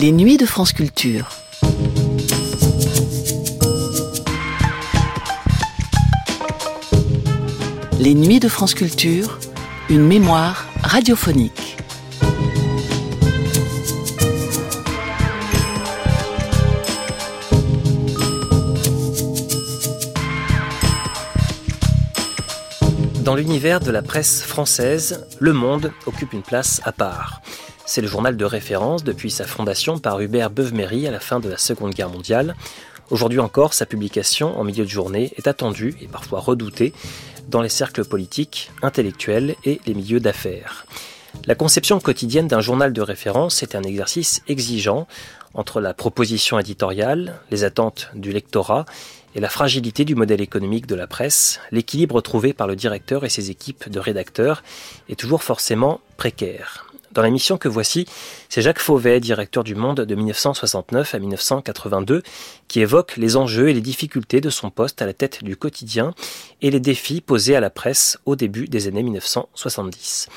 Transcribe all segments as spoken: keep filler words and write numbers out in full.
Les Nuits de France Culture. Les Nuits de France Culture, une mémoire radiophonique. Dans l'univers de la presse française, Le Monde occupe une place à part. C'est le journal de référence depuis sa fondation par Hubert Beuve-Méry à la fin de la Seconde Guerre mondiale. Aujourd'hui encore, sa publication en milieu de journée est attendue et parfois redoutée dans les cercles politiques, intellectuels et les milieux d'affaires. La conception quotidienne d'un journal de référence est un exercice exigeant entre la proposition éditoriale, les attentes du lectorat et la fragilité du modèle économique de la presse. L'équilibre trouvé par le directeur et ses équipes de rédacteurs est toujours forcément précaire. Dans l'émission que voici, c'est Jacques Fauvet, directeur du Monde de dix-neuf cent soixante-neuf à dix-neuf cent quatre-vingt-deux, qui évoque les enjeux et les difficultés de son poste à la tête du quotidien et les défis posés à la presse au début des années dix-neuf cent soixante-dix.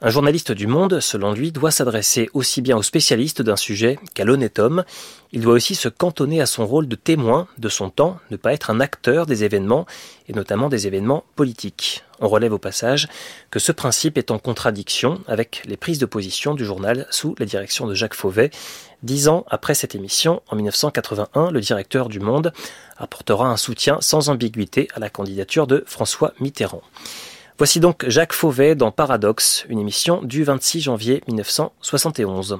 Un journaliste du Monde, selon lui, doit s'adresser aussi bien aux spécialistes d'un sujet qu'à l'honnête homme. Il doit aussi se cantonner à son rôle de témoin de son temps, ne pas être un acteur des événements, et notamment des événements politiques. On relève au passage que ce principe est en contradiction avec les prises de position du journal sous la direction de Jacques Fauvet. Dix ans après cette émission, en dix-neuf cent quatre-vingt-un, le directeur du Monde apportera un soutien sans ambiguïté à la candidature de François Mitterrand. Voici donc Jacques Fauvet dans Paradoxes, une émission du vingt-six janvier dix-neuf cent soixante et onze.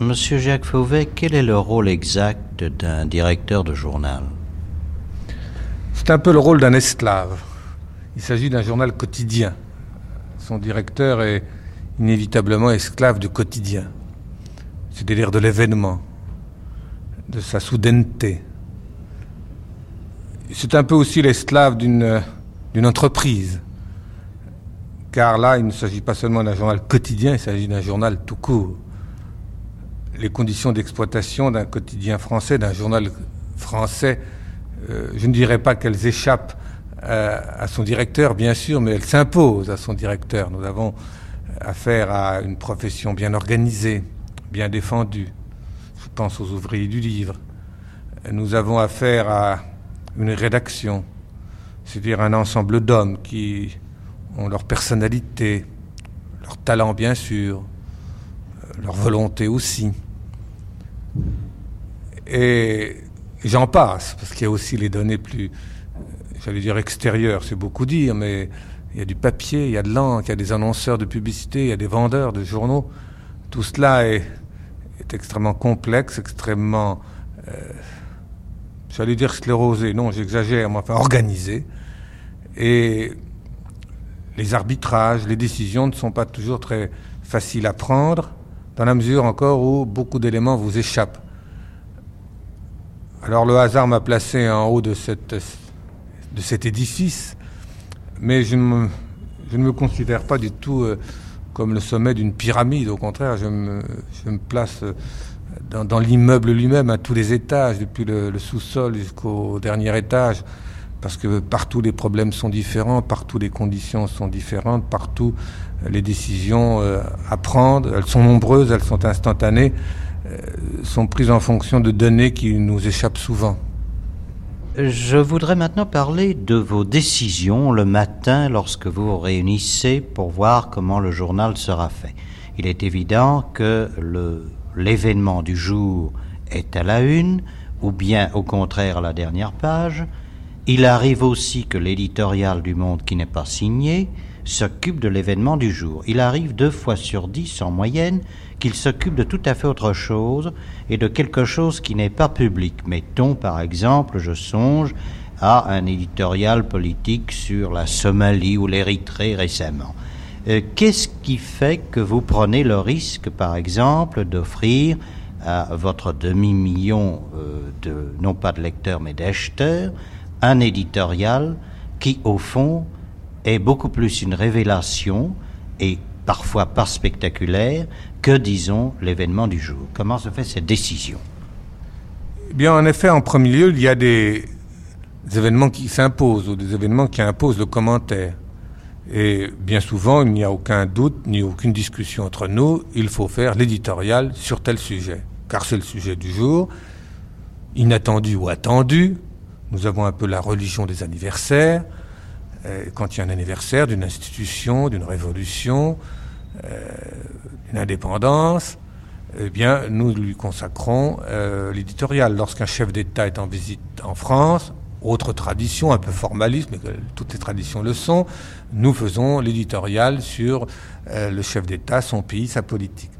Monsieur Jacques Fauvet, quel est le rôle exact d'un directeur de journal ? C'est un peu le rôle d'un esclave. Il s'agit d'un journal quotidien. Son directeur est inévitablement esclave du quotidien, c'est-à-dire de l'événement, de sa soudaineté. C'est un peu aussi l'esclave d'une, d'une entreprise, car là, il ne s'agit pas seulement d'un journal quotidien, il s'agit d'un journal tout court. Les conditions d'exploitation d'un quotidien français, d'un journal français, euh, je ne dirais pas qu'elles échappent à, à son directeur, bien sûr, mais elles s'imposent à son directeur. Nous avons affaire à une profession bien organisée, bien défendue. Je pense aux ouvriers du livre. Nous avons affaire à une rédaction, c'est-à-dire un ensemble d'hommes qui ont leur personnalité, leur talent, bien sûr, leur volonté aussi. Et j'en passe, parce qu'il y a aussi les données plus, j'allais dire extérieures, c'est beaucoup dire, mais il y a du papier, il y a de l'encre, il y a des annonceurs de publicité, il y a des vendeurs de journaux. Tout cela est, est extrêmement complexe, extrêmement, euh, j'allais dire sclérosé, non, j'exagère, mais enfin organisé. Et les arbitrages, les décisions ne sont pas toujours très faciles à prendre, dans la mesure encore où beaucoup d'éléments vous échappent. Alors le hasard m'a placé en haut de, cette, de cet édifice, mais je, me, je ne me considère pas du tout euh, comme le sommet d'une pyramide. Au contraire, je me, je me place dans, dans l'immeuble lui-même, à tous les étages, depuis le, le sous-sol jusqu'au dernier étage, parce que partout les problèmes sont différents, partout les conditions sont différentes, partout les décisions à prendre, elles sont nombreuses, elles sont instantanées, sont prises en fonction de données qui nous échappent souvent. Je voudrais maintenant parler de vos décisions le matin lorsque vous vous réunissez pour voir comment le journal sera fait. Il est évident que le, l'événement du jour est à la une, ou bien au contraire à la dernière page. Il arrive aussi que l'éditorial du Monde, qui n'est pas signé, s'occupe de l'événement du jour. Il arrive deux fois sur dix, en moyenne, qu'il s'occupe de tout à fait autre chose et de quelque chose qui n'est pas public. Mettons, par exemple, je songe à un éditorial politique sur la Somalie ou l'Érythrée récemment. Euh, qu'est-ce qui fait que vous prenez le risque, par exemple, d'offrir à votre demi-million, euh, de, non pas de lecteurs, mais d'acheteurs, un éditorial qui, au fond, est beaucoup plus une révélation, et parfois pas spectaculaire, que, disons, l'événement du jour. Comment se fait cette décision ? Eh bien, en effet, en premier lieu, il y a des, des événements qui s'imposent, ou des événements qui imposent le commentaire. Et bien souvent, il n'y a aucun doute, ni aucune discussion entre nous, il faut faire l'éditorial sur tel sujet. Car c'est le sujet du jour, inattendu ou attendu. Nous avons un peu la religion des anniversaires. Quand il y a un anniversaire d'une institution, d'une révolution, euh, d'une indépendance, eh bien, nous lui consacrons euh, l'éditorial. Lorsqu'un chef d'État est en visite en France, autre tradition, un peu formaliste, mais toutes les traditions le sont, nous faisons l'éditorial sur euh, le chef d'État, son pays, sa politique.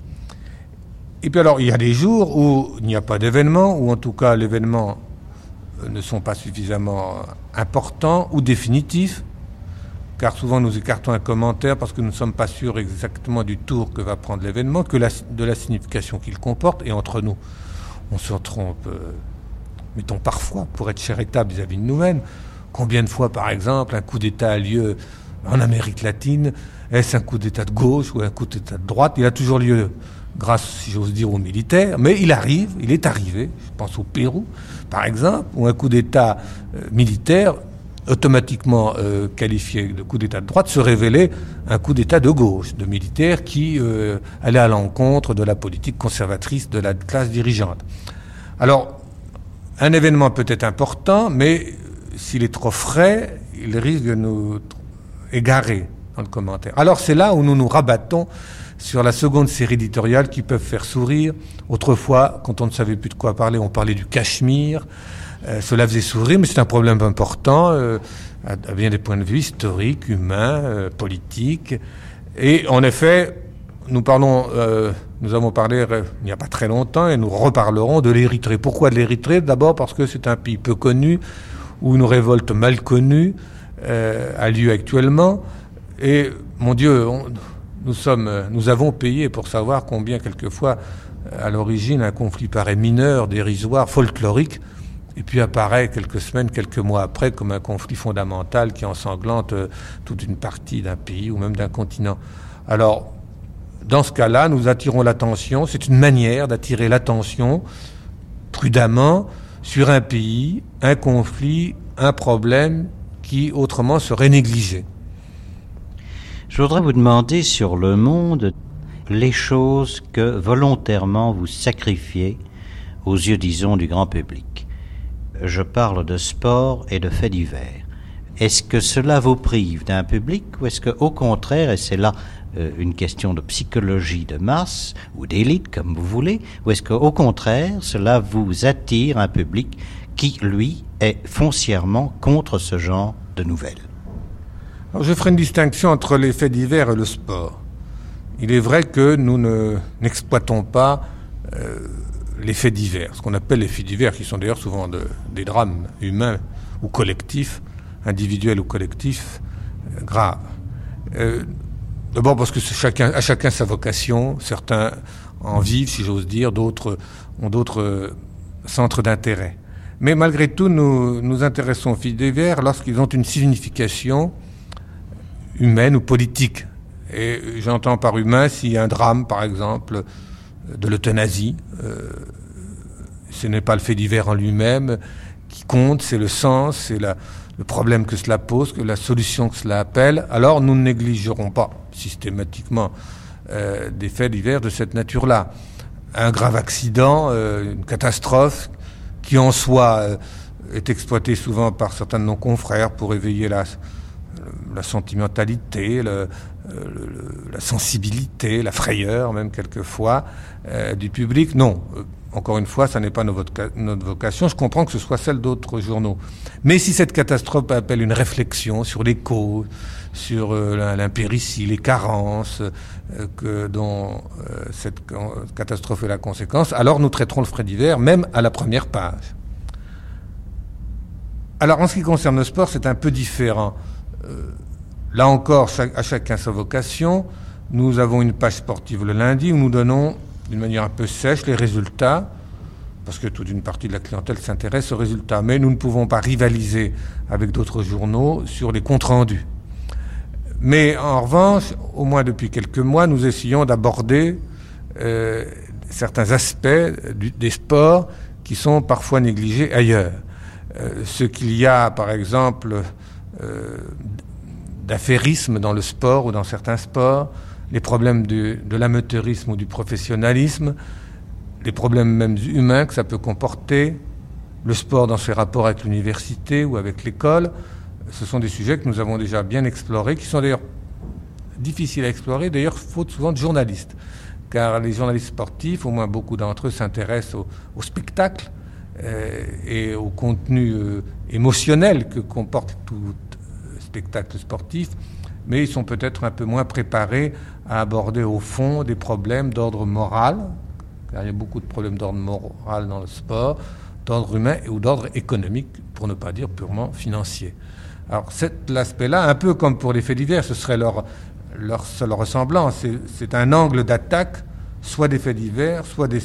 Et puis alors, il y a des jours où il n'y a pas d'événement, ou en tout cas, l'événement ne sont pas suffisamment importants ou définitifs, car souvent nous écartons un commentaire parce que nous ne sommes pas sûrs exactement du tour que va prendre l'événement, que la, de la signification qu'il comporte, et entre nous, on se trompe, euh, mettons parfois, pour être charitable vis-à-vis de nous-mêmes. Combien de fois, par exemple, un coup d'État a lieu en Amérique latine ? Est-ce un coup d'État de gauche ou un coup d'État de droite ? Il a toujours lieu grâce, si j'ose dire, aux militaires, mais il arrive, il est arrivé, je pense au Pérou, par exemple, où un coup d'État euh, militaire, automatiquement euh, qualifié de coup d'État de droite, se révélait un coup d'État de gauche, de militaires qui euh, allait à l'encontre de la politique conservatrice de la classe dirigeante. Alors, un événement peut être important, mais s'il est trop frais, il risque de nous égarer dans le commentaire. Alors, c'est là où nous nous rabattons sur la seconde série éditoriale qui peuvent faire sourire. Autrefois, quand on ne savait plus de quoi parler, on parlait du Cachemire. Euh, cela faisait sourire, mais c'est un problème important, euh, à, à bien des points de vue historiques, humains, euh, politiques. Et en effet, nous parlons, euh, nous avons parlé euh, il n'y a pas très longtemps, et nous reparlerons de l'Érythrée. Pourquoi de l'Érythrée ? D'abord parce que c'est un pays peu connu, où une révolte mal connue euh, a lieu actuellement. Et, mon Dieu, on... Nous sommes, nous avons payé pour savoir combien, quelquefois, à l'origine, un conflit paraît mineur, dérisoire, folklorique, et puis apparaît quelques semaines, quelques mois après, comme un conflit fondamental qui ensanglante toute une partie d'un pays ou même d'un continent. Alors, dans ce cas-là, nous attirons l'attention. C'est une manière d'attirer l'attention, prudemment, sur un pays, un conflit, un problème qui, autrement, serait négligé. Je voudrais vous demander sur Le Monde les choses que volontairement vous sacrifiez aux yeux, disons, du grand public. Je parle de sport et de faits divers. Est-ce que cela vous prive d'un public ou est-ce que, au contraire, et c'est là euh, une question de psychologie de masse ou d'élite, comme vous voulez, ou est-ce que, au contraire, cela vous attire un public qui, lui, est foncièrement contre ce genre de nouvelles ? Alors je ferai une distinction entre les faits divers et le sport. Il est vrai que nous ne, n'exploitons pas euh, les faits divers, ce qu'on appelle les faits divers, qui sont d'ailleurs souvent de, des drames humains ou collectifs, individuels ou collectifs, euh, graves. Euh, d'abord parce que chacun, à chacun sa vocation, certains en vivent, si j'ose dire, d'autres ont d'autres euh, centres d'intérêt. Mais malgré tout, nous nous intéressons aux faits divers lorsqu'ils ont une signification humaine ou politique. Et j'entends par humain s'il y a un drame, par exemple, de l'euthanasie. Euh, ce n'est pas le fait divers en lui-même qui compte, c'est le sens, c'est la, le problème que cela pose, que la solution que cela appelle. Alors nous ne négligerons pas systématiquement euh, des faits divers de cette nature-là. Un grave accident, euh, une catastrophe, qui en soi euh, est exploitée souvent par certains de nos confrères pour éveiller la... la sentimentalité, le, le, la sensibilité, la frayeur même quelquefois euh, du public. Non, encore une fois, ça n'est pas notre vocation. Je comprends que ce soit celle d'autres journaux. Mais si cette catastrophe appelle une réflexion sur les causes, sur euh, l'impéritie, les carences euh, que, dont euh, cette catastrophe est la conséquence, alors nous traiterons le frais divers même à la première page. Alors en ce qui concerne le sport, c'est un peu différent. Là encore, à chacun sa vocation. Nous avons une page sportive le lundi où nous donnons d'une manière un peu sèche les résultats, parce que toute une partie de la clientèle s'intéresse aux résultats. Mais nous ne pouvons pas rivaliser avec d'autres journaux sur les comptes rendus. Mais en revanche, au moins depuis quelques mois, nous essayons d'aborder euh, certains aspects du, des sports qui sont parfois négligés ailleurs. Euh, ce qu'il y a, par exemple, euh, d'affairisme dans le sport ou dans certains sports, les problèmes du, de l'amateurisme ou du professionnalisme, les problèmes même humains que ça peut comporter, le sport dans ses rapports avec l'université ou avec l'école, ce sont des sujets que nous avons déjà bien explorés, qui sont d'ailleurs difficiles à explorer, d'ailleurs faute souvent de journalistes, car les journalistes sportifs, au moins beaucoup d'entre eux, s'intéressent au, au spectacle euh, et au contenu euh, émotionnel que comporte tout euh, spectacle sportif, mais ils sont peut-être un peu moins préparés à aborder au fond des problèmes d'ordre moral, car il y a beaucoup de problèmes d'ordre moral dans le sport, d'ordre humain ou d'ordre économique, pour ne pas dire purement financier. Alors cet aspect-là, un peu comme pour les faits divers, ce serait leur, leur seule ressemblance, c'est, c'est un angle d'attaque, soit des faits divers, soit des,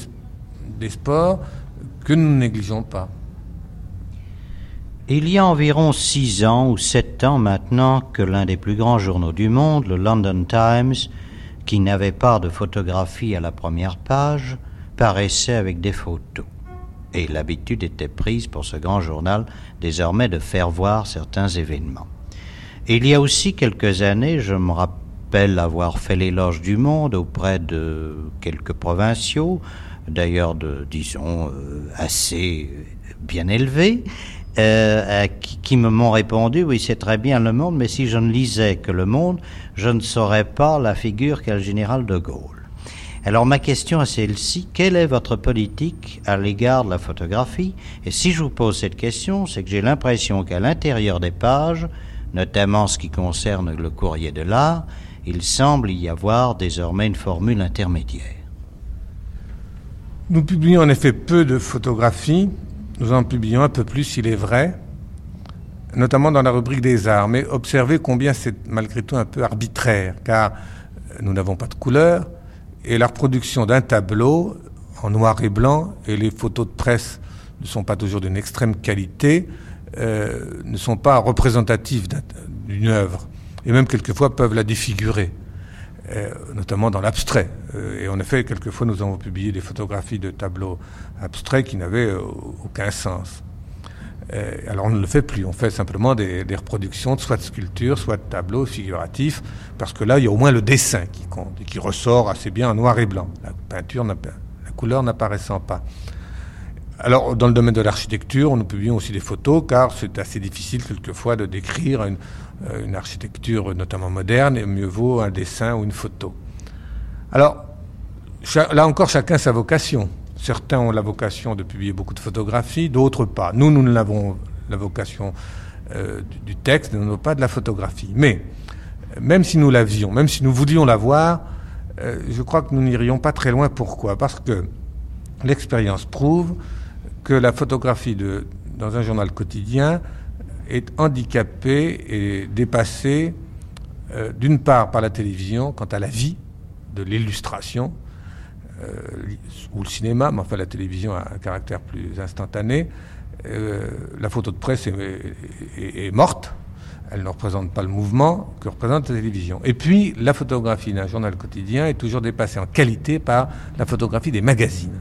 des sports, que nous ne négligeons pas. Il y a environ six ans ou sept ans maintenant que l'un des plus grands journaux du monde, le London Times, qui n'avait pas de photographie à la première page, paraissait avec des photos. Et l'habitude était prise pour ce grand journal désormais de faire voir certains événements. Il y a aussi quelques années, je me rappelle avoir fait l'éloge du Monde auprès de quelques provinciaux, d'ailleurs de, disons, assez bien élevés, euh, à qui, qui me m'ont répondu « Oui, c'est très bien Le Monde, mais si je ne lisais que Le Monde, je ne saurais pas la figure qu'a le général de Gaulle. » Alors ma question est celle-ci, quelle est votre politique à l'égard de la photographie ? Et si je vous pose cette question, c'est que j'ai l'impression qu'à l'intérieur des pages, notamment ce qui concerne le courrier de l'art, il semble y avoir désormais une formule intermédiaire. Nous publions en effet peu de photographies, nous en publions un peu plus, il est vrai, notamment dans la rubrique des arts, mais observez combien c'est malgré tout un peu arbitraire, car nous n'avons pas de couleurs, et la reproduction d'un tableau en noir et blanc, et les photos de presse ne sont pas toujours d'une extrême qualité, euh, ne sont pas représentatives d'une œuvre, et même quelquefois peuvent la défigurer, euh, notamment dans l'abstrait. Euh, et en effet, quelquefois nous avons publié des photographies de tableaux abstraits qui n'avaient euh, aucun sens. Euh, alors on ne le fait plus, on fait simplement des, des reproductions, soit de sculptures, soit de tableaux figuratifs, parce que là il y a au moins le dessin qui compte, et qui ressort assez bien en noir et blanc, la peinture, la couleur n'apparaissant pas. Alors dans le domaine de l'architecture, nous publions aussi des photos, car c'est assez difficile quelquefois de décrire une, une architecture notamment moderne, et mieux vaut un dessin ou une photo. Alors là encore chacun sa vocation. Certains ont la vocation de publier beaucoup de photographies, d'autres pas. Nous, nous n'avons la vocation euh, du texte, nous n'avons pas de la photographie. Mais, même si nous l'avions, même si nous voulions l'avoir, euh, je crois que nous n'irions pas très loin. Pourquoi ? Parce que l'expérience prouve que la photographie de, dans un journal quotidien est handicapée et dépassée, euh, d'une part par la télévision, quant à la vie de l'illustration, Euh, ou le cinéma, mais enfin la télévision a un caractère plus instantané. Euh, la photo de presse est, est, est morte, elle ne représente pas le mouvement que représente la télévision. Et puis la photographie d'un journal quotidien est toujours dépassée en qualité par la photographie des magazines.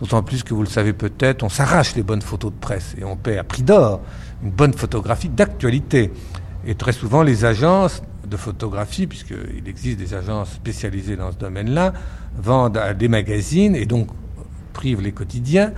D'autant plus que, vous le savez peut-être, on s'arrache les bonnes photos de presse et on paie à prix d'or une bonne photographie d'actualité. Et très souvent les agences de photographie, puisqu'il existe des agences spécialisées dans ce domaine-là, vendent à des magazines et donc privent les quotidiens,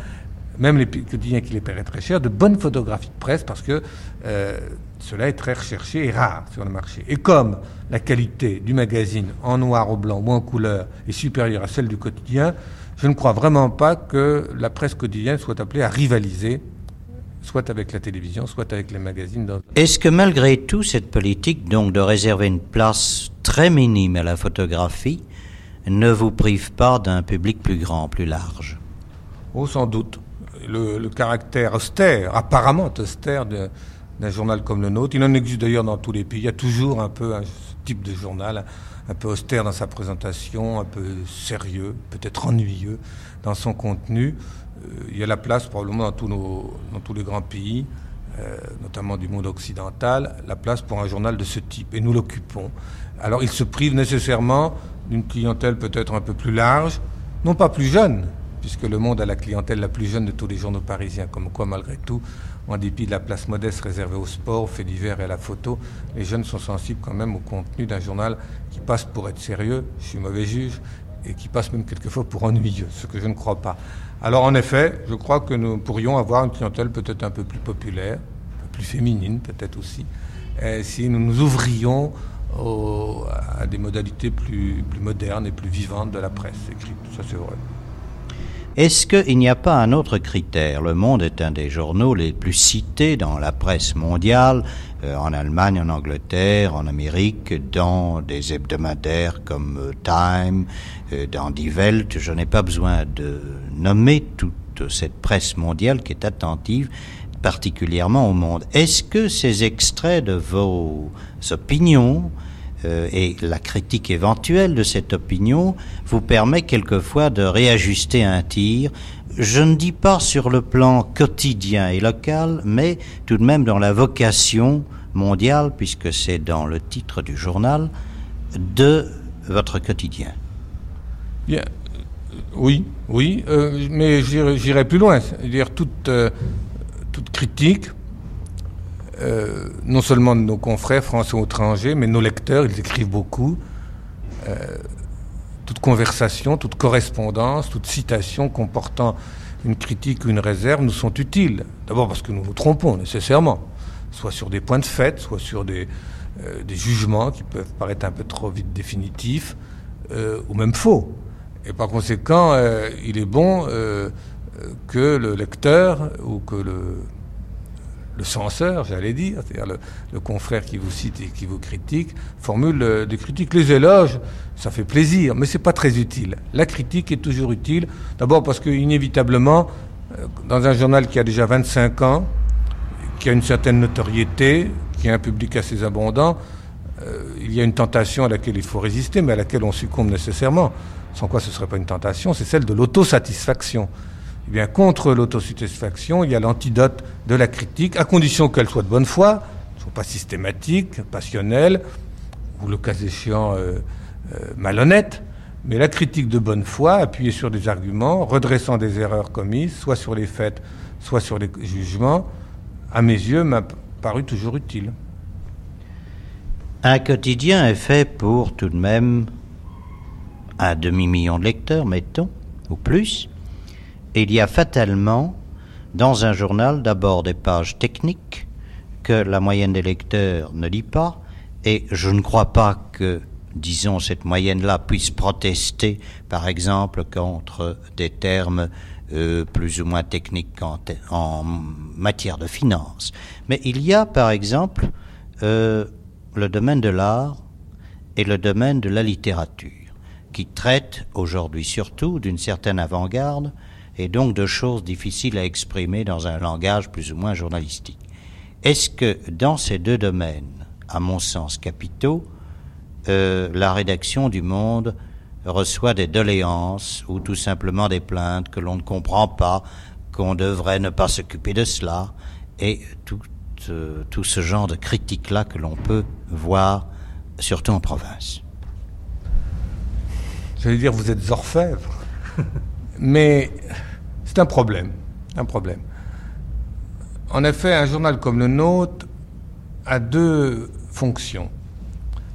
même les quotidiens qui les paieraient très cher, de bonnes photographies de presse, parce que euh, cela est très recherché et rare sur le marché. Et comme la qualité du magazine en noir ou blanc ou en couleur est supérieure à celle du quotidien, je ne crois vraiment pas que la presse quotidienne soit appelée à rivaliser soit avec la télévision, soit avec les magazines. Dans... Est-ce que malgré tout, cette politique donc de réserver une place très minime à la photographie ne vous prive pas d'un public plus grand, plus large ? Oh, sans doute. Le, le caractère austère, apparemment austère de, d'un journal comme le nôtre. Il en existe d'ailleurs dans tous les pays. Il y a toujours un peu un type de journal, un peu austère dans sa présentation, un peu sérieux, peut-être ennuyeux dans son contenu. Euh, il y a la place probablement dans tous, nos, dans tous les grands pays, euh, notamment du monde occidental, la place pour un journal de ce type. Et nous l'occupons. Alors il se prive nécessairement d'une clientèle peut-être un peu plus large, non pas plus jeune, puisque Le Monde a la clientèle la plus jeune de tous les journaux parisiens, comme quoi, malgré tout, en dépit de la place modeste réservée au sport, aux faits divers et à la photo, les jeunes sont sensibles quand même au contenu d'un journal qui passe pour être sérieux, je suis mauvais juge, et qui passe même quelquefois pour ennuyeux, ce que je ne crois pas. Alors, en effet, je crois que nous pourrions avoir une clientèle peut-être un peu plus populaire, plus féminine peut-être aussi, si nous nous ouvrions au, à des modalités plus, plus modernes et plus vivantes de la presse écrite, ça c'est vrai. Est-ce qu'il n'y a pas un autre critère ? Le Monde est un des journaux les plus cités dans la presse mondiale, euh, en Allemagne, en Angleterre, en Amérique, dans des hebdomadaires comme euh, Time, euh, dans Die Welt. Je n'ai pas besoin de nommer toute cette presse mondiale qui est attentive particulièrement au Monde. Est-ce que ces extraits de vos opinions Euh, et la critique éventuelle de cette opinion vous permet quelquefois de réajuster un tir, je ne dis pas sur le plan quotidien et local, mais tout de même dans la vocation mondiale, puisque c'est dans le titre du journal, de votre quotidien. Bien. Oui, oui, euh, mais j'irai, j'irai plus loin, c'est-à-dire toute, euh, toute critique, Euh, non seulement de nos confrères français ou étrangers, mais nos lecteurs, ils écrivent beaucoup. Euh, toute conversation, toute correspondance, toute citation comportant une critique ou une réserve nous sont utiles. D'abord parce que nous nous trompons nécessairement, soit sur des points de fait, soit sur des, euh, des jugements qui peuvent paraître un peu trop vite définitifs euh, ou même faux. Et par conséquent, euh, il est bon euh, que le lecteur ou que le... le censeur, j'allais dire, c'est-à-dire le, le confrère qui vous cite et qui vous critique, formule euh, des critiques. Les éloges, ça fait plaisir, mais c'est pas très utile. La critique est toujours utile, d'abord parce que, inévitablement, euh, dans un journal qui a déjà vingt-cinq ans, qui a une certaine notoriété, qui a un public assez abondant, euh, il y a une tentation à laquelle il faut résister, mais à laquelle on succombe nécessairement. Sans quoi ce ne serait pas une tentation, c'est celle de l'autosatisfaction. Eh bien, contre l'autosatisfaction, il y a l'antidote de la critique, à condition qu'elle soit de bonne foi, ne soit pas systématique, passionnelle, ou le cas échéant euh, euh, malhonnête. Mais la critique de bonne foi, appuyée sur des arguments, redressant des erreurs commises, soit sur les faits, soit sur les jugements, à mes yeux, m'a paru toujours utile. Un quotidien est fait pour tout de même un demi-million de lecteurs, mettons, ou plus. Et il y a fatalement, dans un journal, d'abord des pages techniques que la moyenne des lecteurs ne lit pas, et je ne crois pas que, disons, cette moyenne-là puisse protester, par exemple, contre des termes euh, plus ou moins techniques en, te- en matière de finance. Mais il y a, par exemple, euh, le domaine de l'art et le domaine de la littérature, qui traitent aujourd'hui surtout d'une certaine avant-garde, et donc de choses difficiles à exprimer dans un langage plus ou moins journalistique. Est-ce que dans ces deux domaines, à mon sens capitaux, euh, la rédaction du Monde reçoit des doléances ou tout simplement des plaintes que l'on ne comprend pas, qu'on devrait ne pas s'occuper de cela, et tout, euh, tout ce genre de critiques-là que l'on peut voir, surtout en province? J'allais dire, vous êtes orfèvre. Mais c'est un problème, un problème. En effet, un journal comme le nôtre a deux fonctions.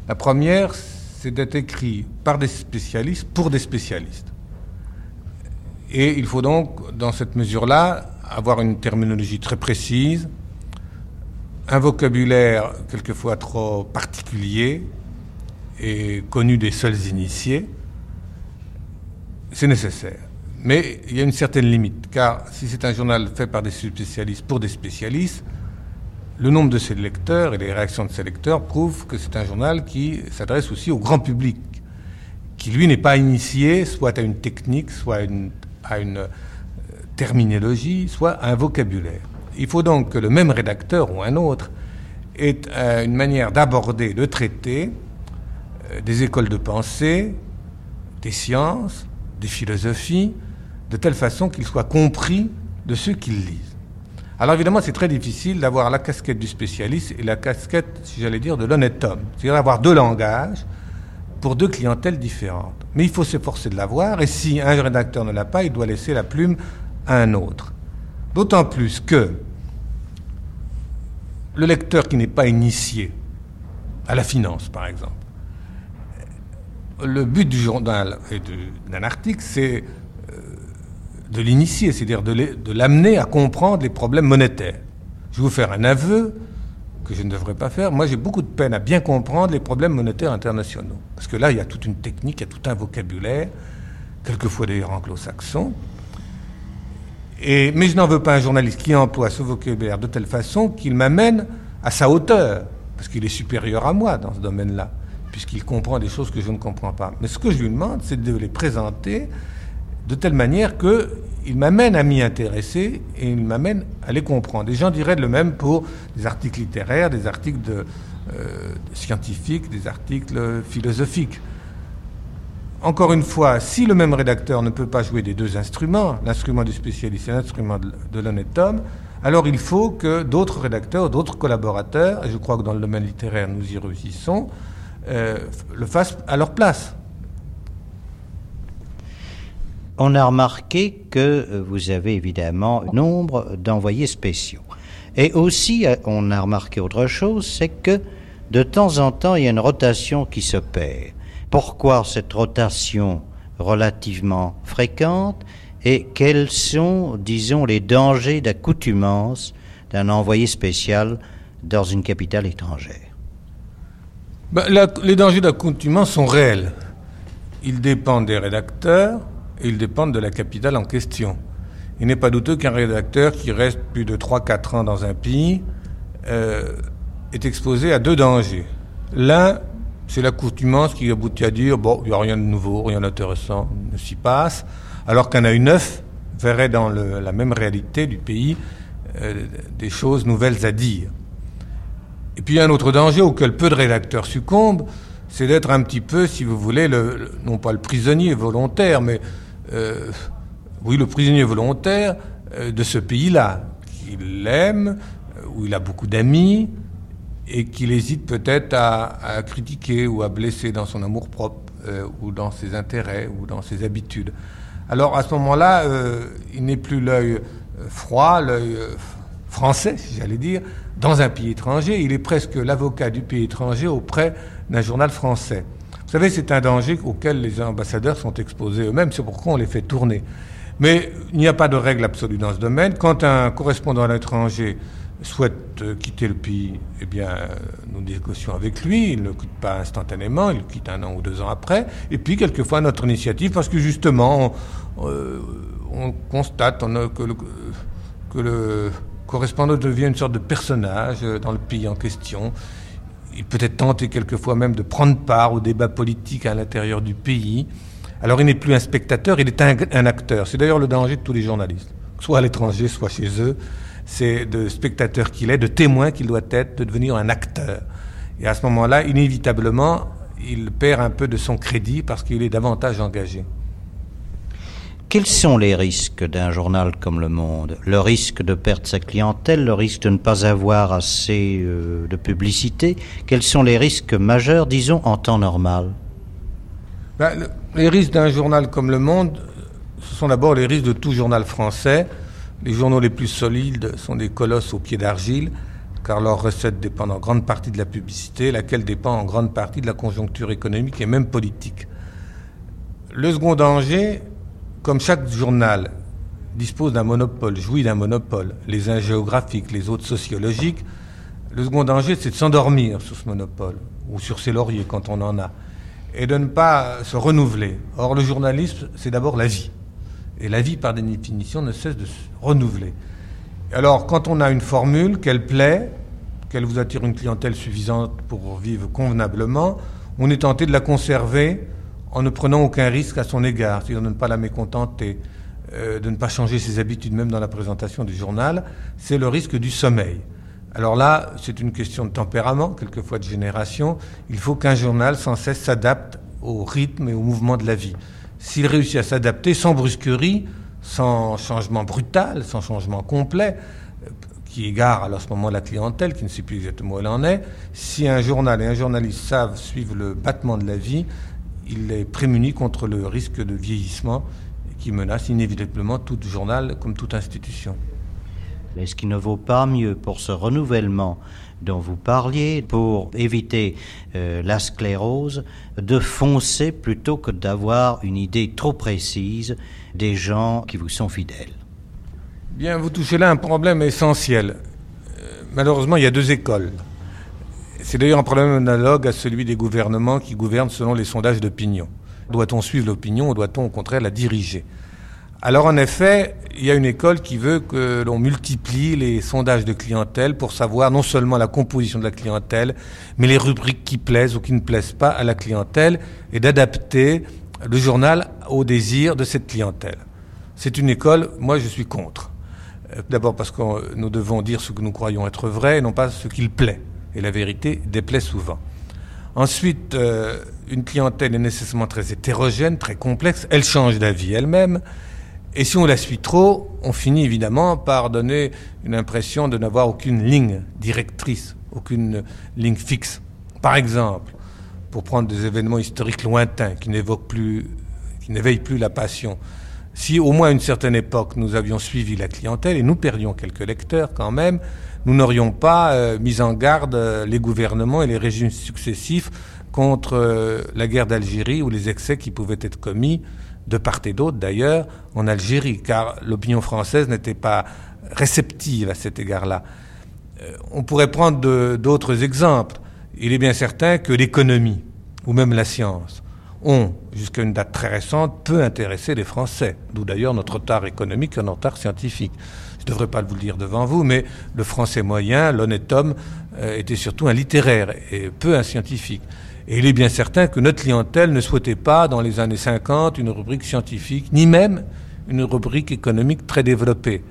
La première, c'est d'être écrit par des spécialistes, pour des spécialistes. Et il faut donc, dans cette mesure-là, avoir une terminologie très précise, un vocabulaire quelquefois trop particulier et connu des seuls initiés. C'est nécessaire. Mais il y a une certaine limite, car si c'est un journal fait par des spécialistes pour des spécialistes, le nombre de ses lecteurs et les réactions de ses lecteurs prouvent que c'est un journal qui s'adresse aussi au grand public, qui lui n'est pas initié soit à une technique, soit à une, à une terminologie, soit à un vocabulaire. Il faut donc que le même rédacteur ou un autre ait une manière d'aborder, de traiter des écoles de pensée, des sciences, des philosophies, de telle façon qu'il soit compris de ceux qui le lisent. Alors évidemment, c'est très difficile d'avoir la casquette du spécialiste et la casquette, si j'allais dire, de l'honnête homme. C'est-à-dire avoir deux langages pour deux clientèles différentes. Mais il faut s'efforcer de l'avoir, et si un rédacteur ne l'a pas, il doit laisser la plume à un autre. D'autant plus que le lecteur qui n'est pas initié à la finance, par exemple, le but du journal et de, d'un article, c'est de l'initier, c'est-à-dire de, les, de l'amener à comprendre les problèmes monétaires. Je vais vous faire un aveu que je ne devrais pas faire. Moi, j'ai beaucoup de peine à bien comprendre les problèmes monétaires internationaux. Parce que là, il y a toute une technique, il y a tout un vocabulaire, quelquefois d'ailleurs anglo-saxon. Et, mais je n'en veux pas un journaliste qui emploie ce vocabulaire de telle façon qu'il m'amène à sa hauteur, parce qu'il est supérieur à moi dans ce domaine-là, puisqu'il comprend des choses que je ne comprends pas. Mais ce que je lui demande, c'est de les présenter de telle manière qu'il m'amène à m'y intéresser et il m'amène à les comprendre. Et j'en dirais le même pour des articles littéraires, des articles de, euh, scientifiques, des articles philosophiques. Encore une fois, si le même rédacteur ne peut pas jouer des deux instruments, l'instrument du spécialiste et l'instrument de l'honnête homme, alors il faut que d'autres rédacteurs, d'autres collaborateurs, et je crois que dans le domaine littéraire nous y réussissons, euh, le fassent à leur place. On a remarqué que vous avez évidemment nombre d'envoyés spéciaux. Et aussi, on a remarqué autre chose, c'est que de temps en temps, il y a une rotation qui s'opère. Pourquoi cette rotation relativement fréquente et quels sont, disons, les dangers d'accoutumance d'un envoyé spécial dans une capitale étrangère? Ben, la, les dangers d'accoutumance sont réels. Ils dépendent des rédacteurs et ils dépendent de la capitale en question. Il n'est pas douteux qu'un rédacteur qui reste plus de trois à quatre ans dans un pays euh, est exposé à deux dangers. L'un, c'est l'accoutumance qui aboutit à dire « bon, il n'y a rien de nouveau, rien d'intéressant, ne s'y passe », alors qu'un œil neuf verrait dans le, la même réalité du pays euh, des choses nouvelles à dire. Et puis il y a un autre danger auquel peu de rédacteurs succombent, c'est d'être un petit peu, si vous voulez, le, le, non pas le prisonnier volontaire, mais euh, oui, le prisonnier volontaire euh, de ce pays-là, qu'il aime, où il a beaucoup d'amis, et qu'il hésite peut-être à, à critiquer ou à blesser dans son amour-propre euh, ou dans ses intérêts ou dans ses habitudes. Alors à ce moment-là, euh, il n'est plus l'œil froid, l'œil euh, français, si j'allais dire, dans un pays étranger. Il est presque l'avocat du pays étranger auprès d'un journal français. Vous savez, c'est un danger auquel les ambassadeurs sont exposés eux-mêmes, c'est pourquoi on les fait tourner. Mais il n'y a pas de règle absolue dans ce domaine. Quand un correspondant à l'étranger souhaite quitter le pays, eh bien, nous négocions avec lui. Il ne le quitte pas instantanément, il le quitte un an ou deux ans après. Et puis, quelquefois, notre initiative, parce que justement, on, euh, on constate on a, que, le, que le correspondant devient une sorte de personnage dans le pays en question. Il peut être tenté quelquefois même de prendre part au débat politique à l'intérieur du pays. Alors, il n'est plus un spectateur, il est un, un acteur. C'est d'ailleurs le danger de tous les journalistes, soit à l'étranger, soit chez eux. C'est de spectateur qu'il est, de témoin qu'il doit être, de devenir un acteur. Et à ce moment-là, inévitablement, il perd un peu de son crédit parce qu'il est davantage engagé. Quels sont les risques d'un journal comme Le Monde ? Le risque de perdre sa clientèle, le risque de ne pas avoir assez euh, de publicité. Quels sont les risques majeurs, disons, en temps normal ? Ben, le, les risques d'un journal comme Le Monde, ce sont d'abord les risques de tout journal français. Les journaux les plus solides sont des colosses aux pieds d'argile, car leurs recettes dépendent en grande partie de la publicité, laquelle dépend en grande partie de la conjoncture économique et même politique. Le second danger, comme chaque journal dispose d'un monopole, jouit d'un monopole, les uns géographiques, les autres sociologiques, le second danger, c'est de s'endormir sur ce monopole, ou sur ses lauriers quand on en a, et de ne pas se renouveler. Or, le journalisme, c'est d'abord la vie. Et la vie, par définition, ne cesse de se renouveler. Alors, quand on a une formule, qu'elle plaît, qu'elle vous attire une clientèle suffisante pour vivre convenablement, on est tenté de la conserver en ne prenant aucun risque à son égard, c'est-à-dire de ne pas la mécontenter, euh, de ne pas changer ses habitudes même dans la présentation du journal, c'est le risque du sommeil. Alors là, c'est une question de tempérament, quelquefois de génération. Il faut qu'un journal sans cesse s'adapte au rythme et au mouvement de la vie. S'il réussit à s'adapter sans brusquerie, sans changement brutal, sans changement complet, qui égare à ce moment la clientèle, qui ne sait plus exactement où elle en est, si un journal et un journaliste savent suivre le battement de la vie, il est prémuni contre le risque de vieillissement qui menace inévitablement tout journal comme toute institution. Est-ce qu'il ne vaut pas mieux pour ce renouvellement dont vous parliez, pour éviter euh, la sclérose, de foncer plutôt que d'avoir une idée trop précise des gens qui vous sont fidèles? Bien, vous touchez là un problème essentiel. Euh, malheureusement, il y a deux écoles. C'est d'ailleurs un problème analogue à celui des gouvernements qui gouvernent selon les sondages d'opinion. Doit-on suivre l'opinion ou doit-on au contraire la diriger ? Alors en effet, il y a une école qui veut que l'on multiplie les sondages de clientèle pour savoir non seulement la composition de la clientèle, mais les rubriques qui plaisent ou qui ne plaisent pas à la clientèle, et d'adapter le journal au désir de cette clientèle. C'est une école, moi je suis contre. D'abord parce que nous devons dire ce que nous croyons être vrai et non pas ce qu'il plaît. Et la vérité déplaît souvent. Ensuite, une clientèle est nécessairement très hétérogène, très complexe, elle change d'avis elle-même. Et si on la suit trop, on finit évidemment par donner une impression de n'avoir aucune ligne directrice, aucune ligne fixe. Par exemple, pour prendre des événements historiques lointains qui n'évoquent plus, qui n'éveillent plus la passion, si au moins à une certaine époque nous avions suivi la clientèle, et nous perdions quelques lecteurs quand même, nous n'aurions pas euh, mis en garde euh, les gouvernements et les régimes successifs contre euh, la guerre d'Algérie ou les excès qui pouvaient être commis de part et d'autre d'ailleurs, en Algérie, car l'opinion française n'était pas réceptive à cet égard-là. Euh, on pourrait prendre de, d'autres exemples. Il est bien certain que l'économie, ou même la science, ont, jusqu'à une date très récente, peu intéressé les Français, d'où d'ailleurs notre retard économique et notre retard scientifique. Je ne devrais pas vous le dire devant vous, mais le Français moyen, l'honnête homme, euh, était surtout un littéraire et peu un scientifique. Et il est bien certain que notre clientèle ne souhaitait pas, dans les années cinquante, une rubrique scientifique, ni même une rubrique économique très développée.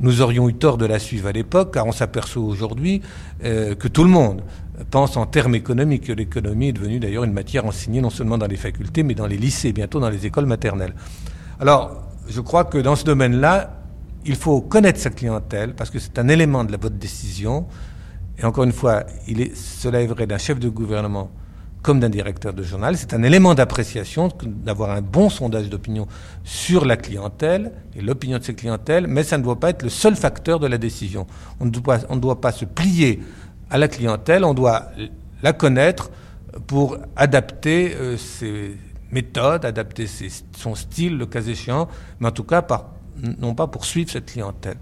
Nous aurions eu tort de la suivre à l'époque, car on s'aperçoit aujourd'hui euh, que tout le monde pense en termes économiques, que l'économie est devenue d'ailleurs une matière enseignée non seulement dans les facultés, mais dans les lycées, bientôt dans les écoles maternelles. Alors, je crois que dans ce domaine-là, il faut connaître sa clientèle, parce que c'est un élément de la, votre décision. Et encore une fois, il est, cela est vrai d'un chef de gouvernement comme d'un directeur de journal, c'est un élément d'appréciation d'avoir un bon sondage d'opinion sur la clientèle et l'opinion de cette clientèle, mais ça ne doit pas être le seul facteur de la décision. On ne doit, on ne doit pas se plier à la clientèle, on doit la connaître pour adapter euh, ses méthodes, adapter ses, son style, le cas échéant, mais en tout cas, par, non pas pour suivre cette clientèle.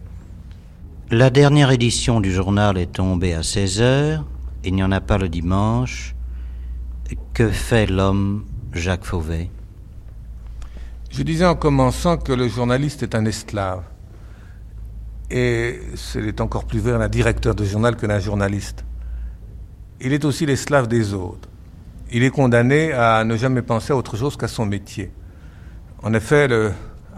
La dernière édition du journal est tombée à seize heures, il n'y en a pas le dimanche. Que fait l'homme Jacques Fauvet ? Je disais en commençant que le journaliste est un esclave. Et c'est encore plus vrai d'un directeur de journal que d'un journaliste. Il est aussi l'esclave des autres. Il est condamné à ne jamais penser à autre chose qu'à son métier. En effet, le,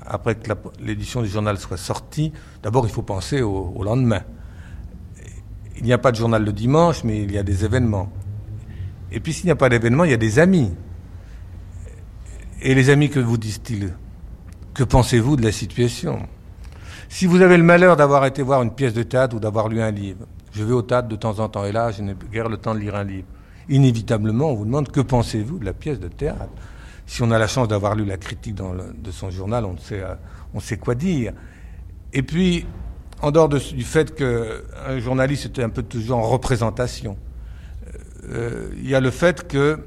après que la, l'édition du journal soit sortie, d'abord il faut penser au, au lendemain. Il n'y a pas de journal le dimanche, mais il y a des événements. Et puis s'il n'y a pas d'événement, il y a des amis. Et les amis, que vous disent-ils ? Que pensez-vous de la situation ? Si vous avez le malheur d'avoir été voir une pièce de théâtre ou d'avoir lu un livre, je vais au théâtre de temps en temps et là, je n'ai guère le temps de lire un livre. Inévitablement, on vous demande que pensez-vous de la pièce de théâtre ? Si on a la chance d'avoir lu la critique dans le, de son journal, on sait, on sait quoi dire. Et puis, en dehors de, du fait qu'un journaliste était un peu toujours en représentation, il euh, y a le fait que,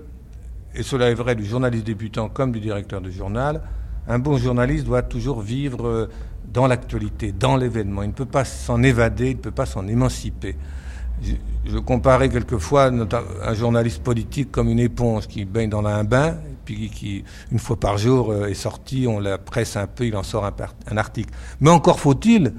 et cela est vrai du journaliste débutant comme du directeur de journal, un bon journaliste doit toujours vivre dans l'actualité, dans l'événement. Il ne peut pas s'en évader, il ne peut pas s'en émanciper. Je, je comparais quelquefois un journaliste politique comme une éponge qui baigne dans un bain, et puis qui, une fois par jour, est sorti, on la presse un peu, il en sort un, un article. Mais encore faut-il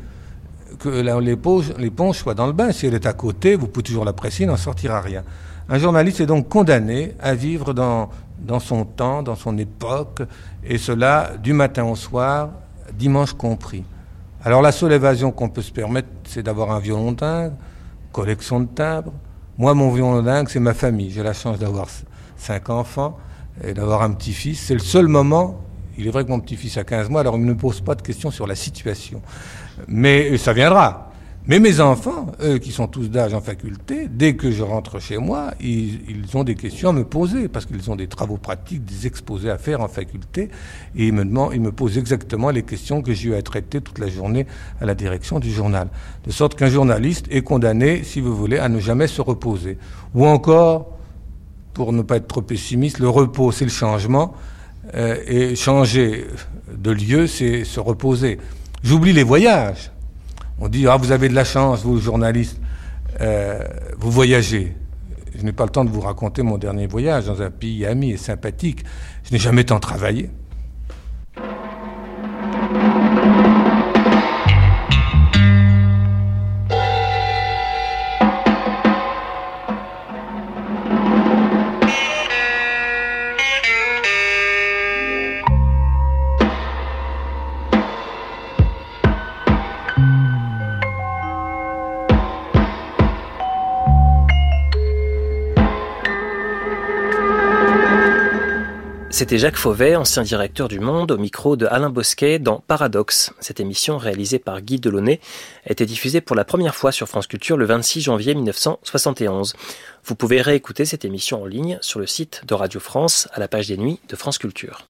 que l'éponge, l'éponge soit dans le bain. Si elle est à côté, vous pouvez toujours la presser, il n'en sortira rien. Un journaliste est donc condamné à vivre dans, dans son temps, dans son époque, et cela du matin au soir, dimanche compris. Alors la seule évasion qu'on peut se permettre, c'est d'avoir un violon dingue, collection de timbres. Moi, mon violon dingue, c'est ma famille. J'ai la chance d'avoir cinq enfants et d'avoir un petit-fils. C'est le seul moment... Il est vrai que mon petit-fils a quinze mois, alors il ne me pose pas de questions sur la situation. Mais ça viendra. Mais mes enfants, eux, qui sont tous d'âge en faculté, dès que je rentre chez moi, ils, ils ont des questions à me poser, parce qu'ils ont des travaux pratiques, des exposés à faire en faculté, et ils me demandent, ils me posent exactement les questions que j'ai eu à traiter toute la journée à la direction du journal. De sorte qu'un journaliste est condamné, si vous voulez, à ne jamais se reposer. Ou encore, pour ne pas être trop pessimiste, le repos, c'est le changement, euh, et changer de lieu, c'est se reposer. J'oublie les voyages. On dit « Ah, vous avez de la chance, vous, journalistes, euh, vous voyagez. » Je n'ai pas le temps de vous raconter mon dernier voyage dans un pays ami et sympathique. Je n'ai jamais tant travaillé. C'était Jacques Fauvet, ancien directeur du Monde, au micro de Alain Bosquet dans Paradoxes. Cette émission, réalisée par Guy Delaunay, a été diffusée pour la première fois sur France Culture le vingt-six janvier mille neuf cent soixante et onze. Vous pouvez réécouter cette émission en ligne sur le site de Radio France à la page des Nuits de France Culture.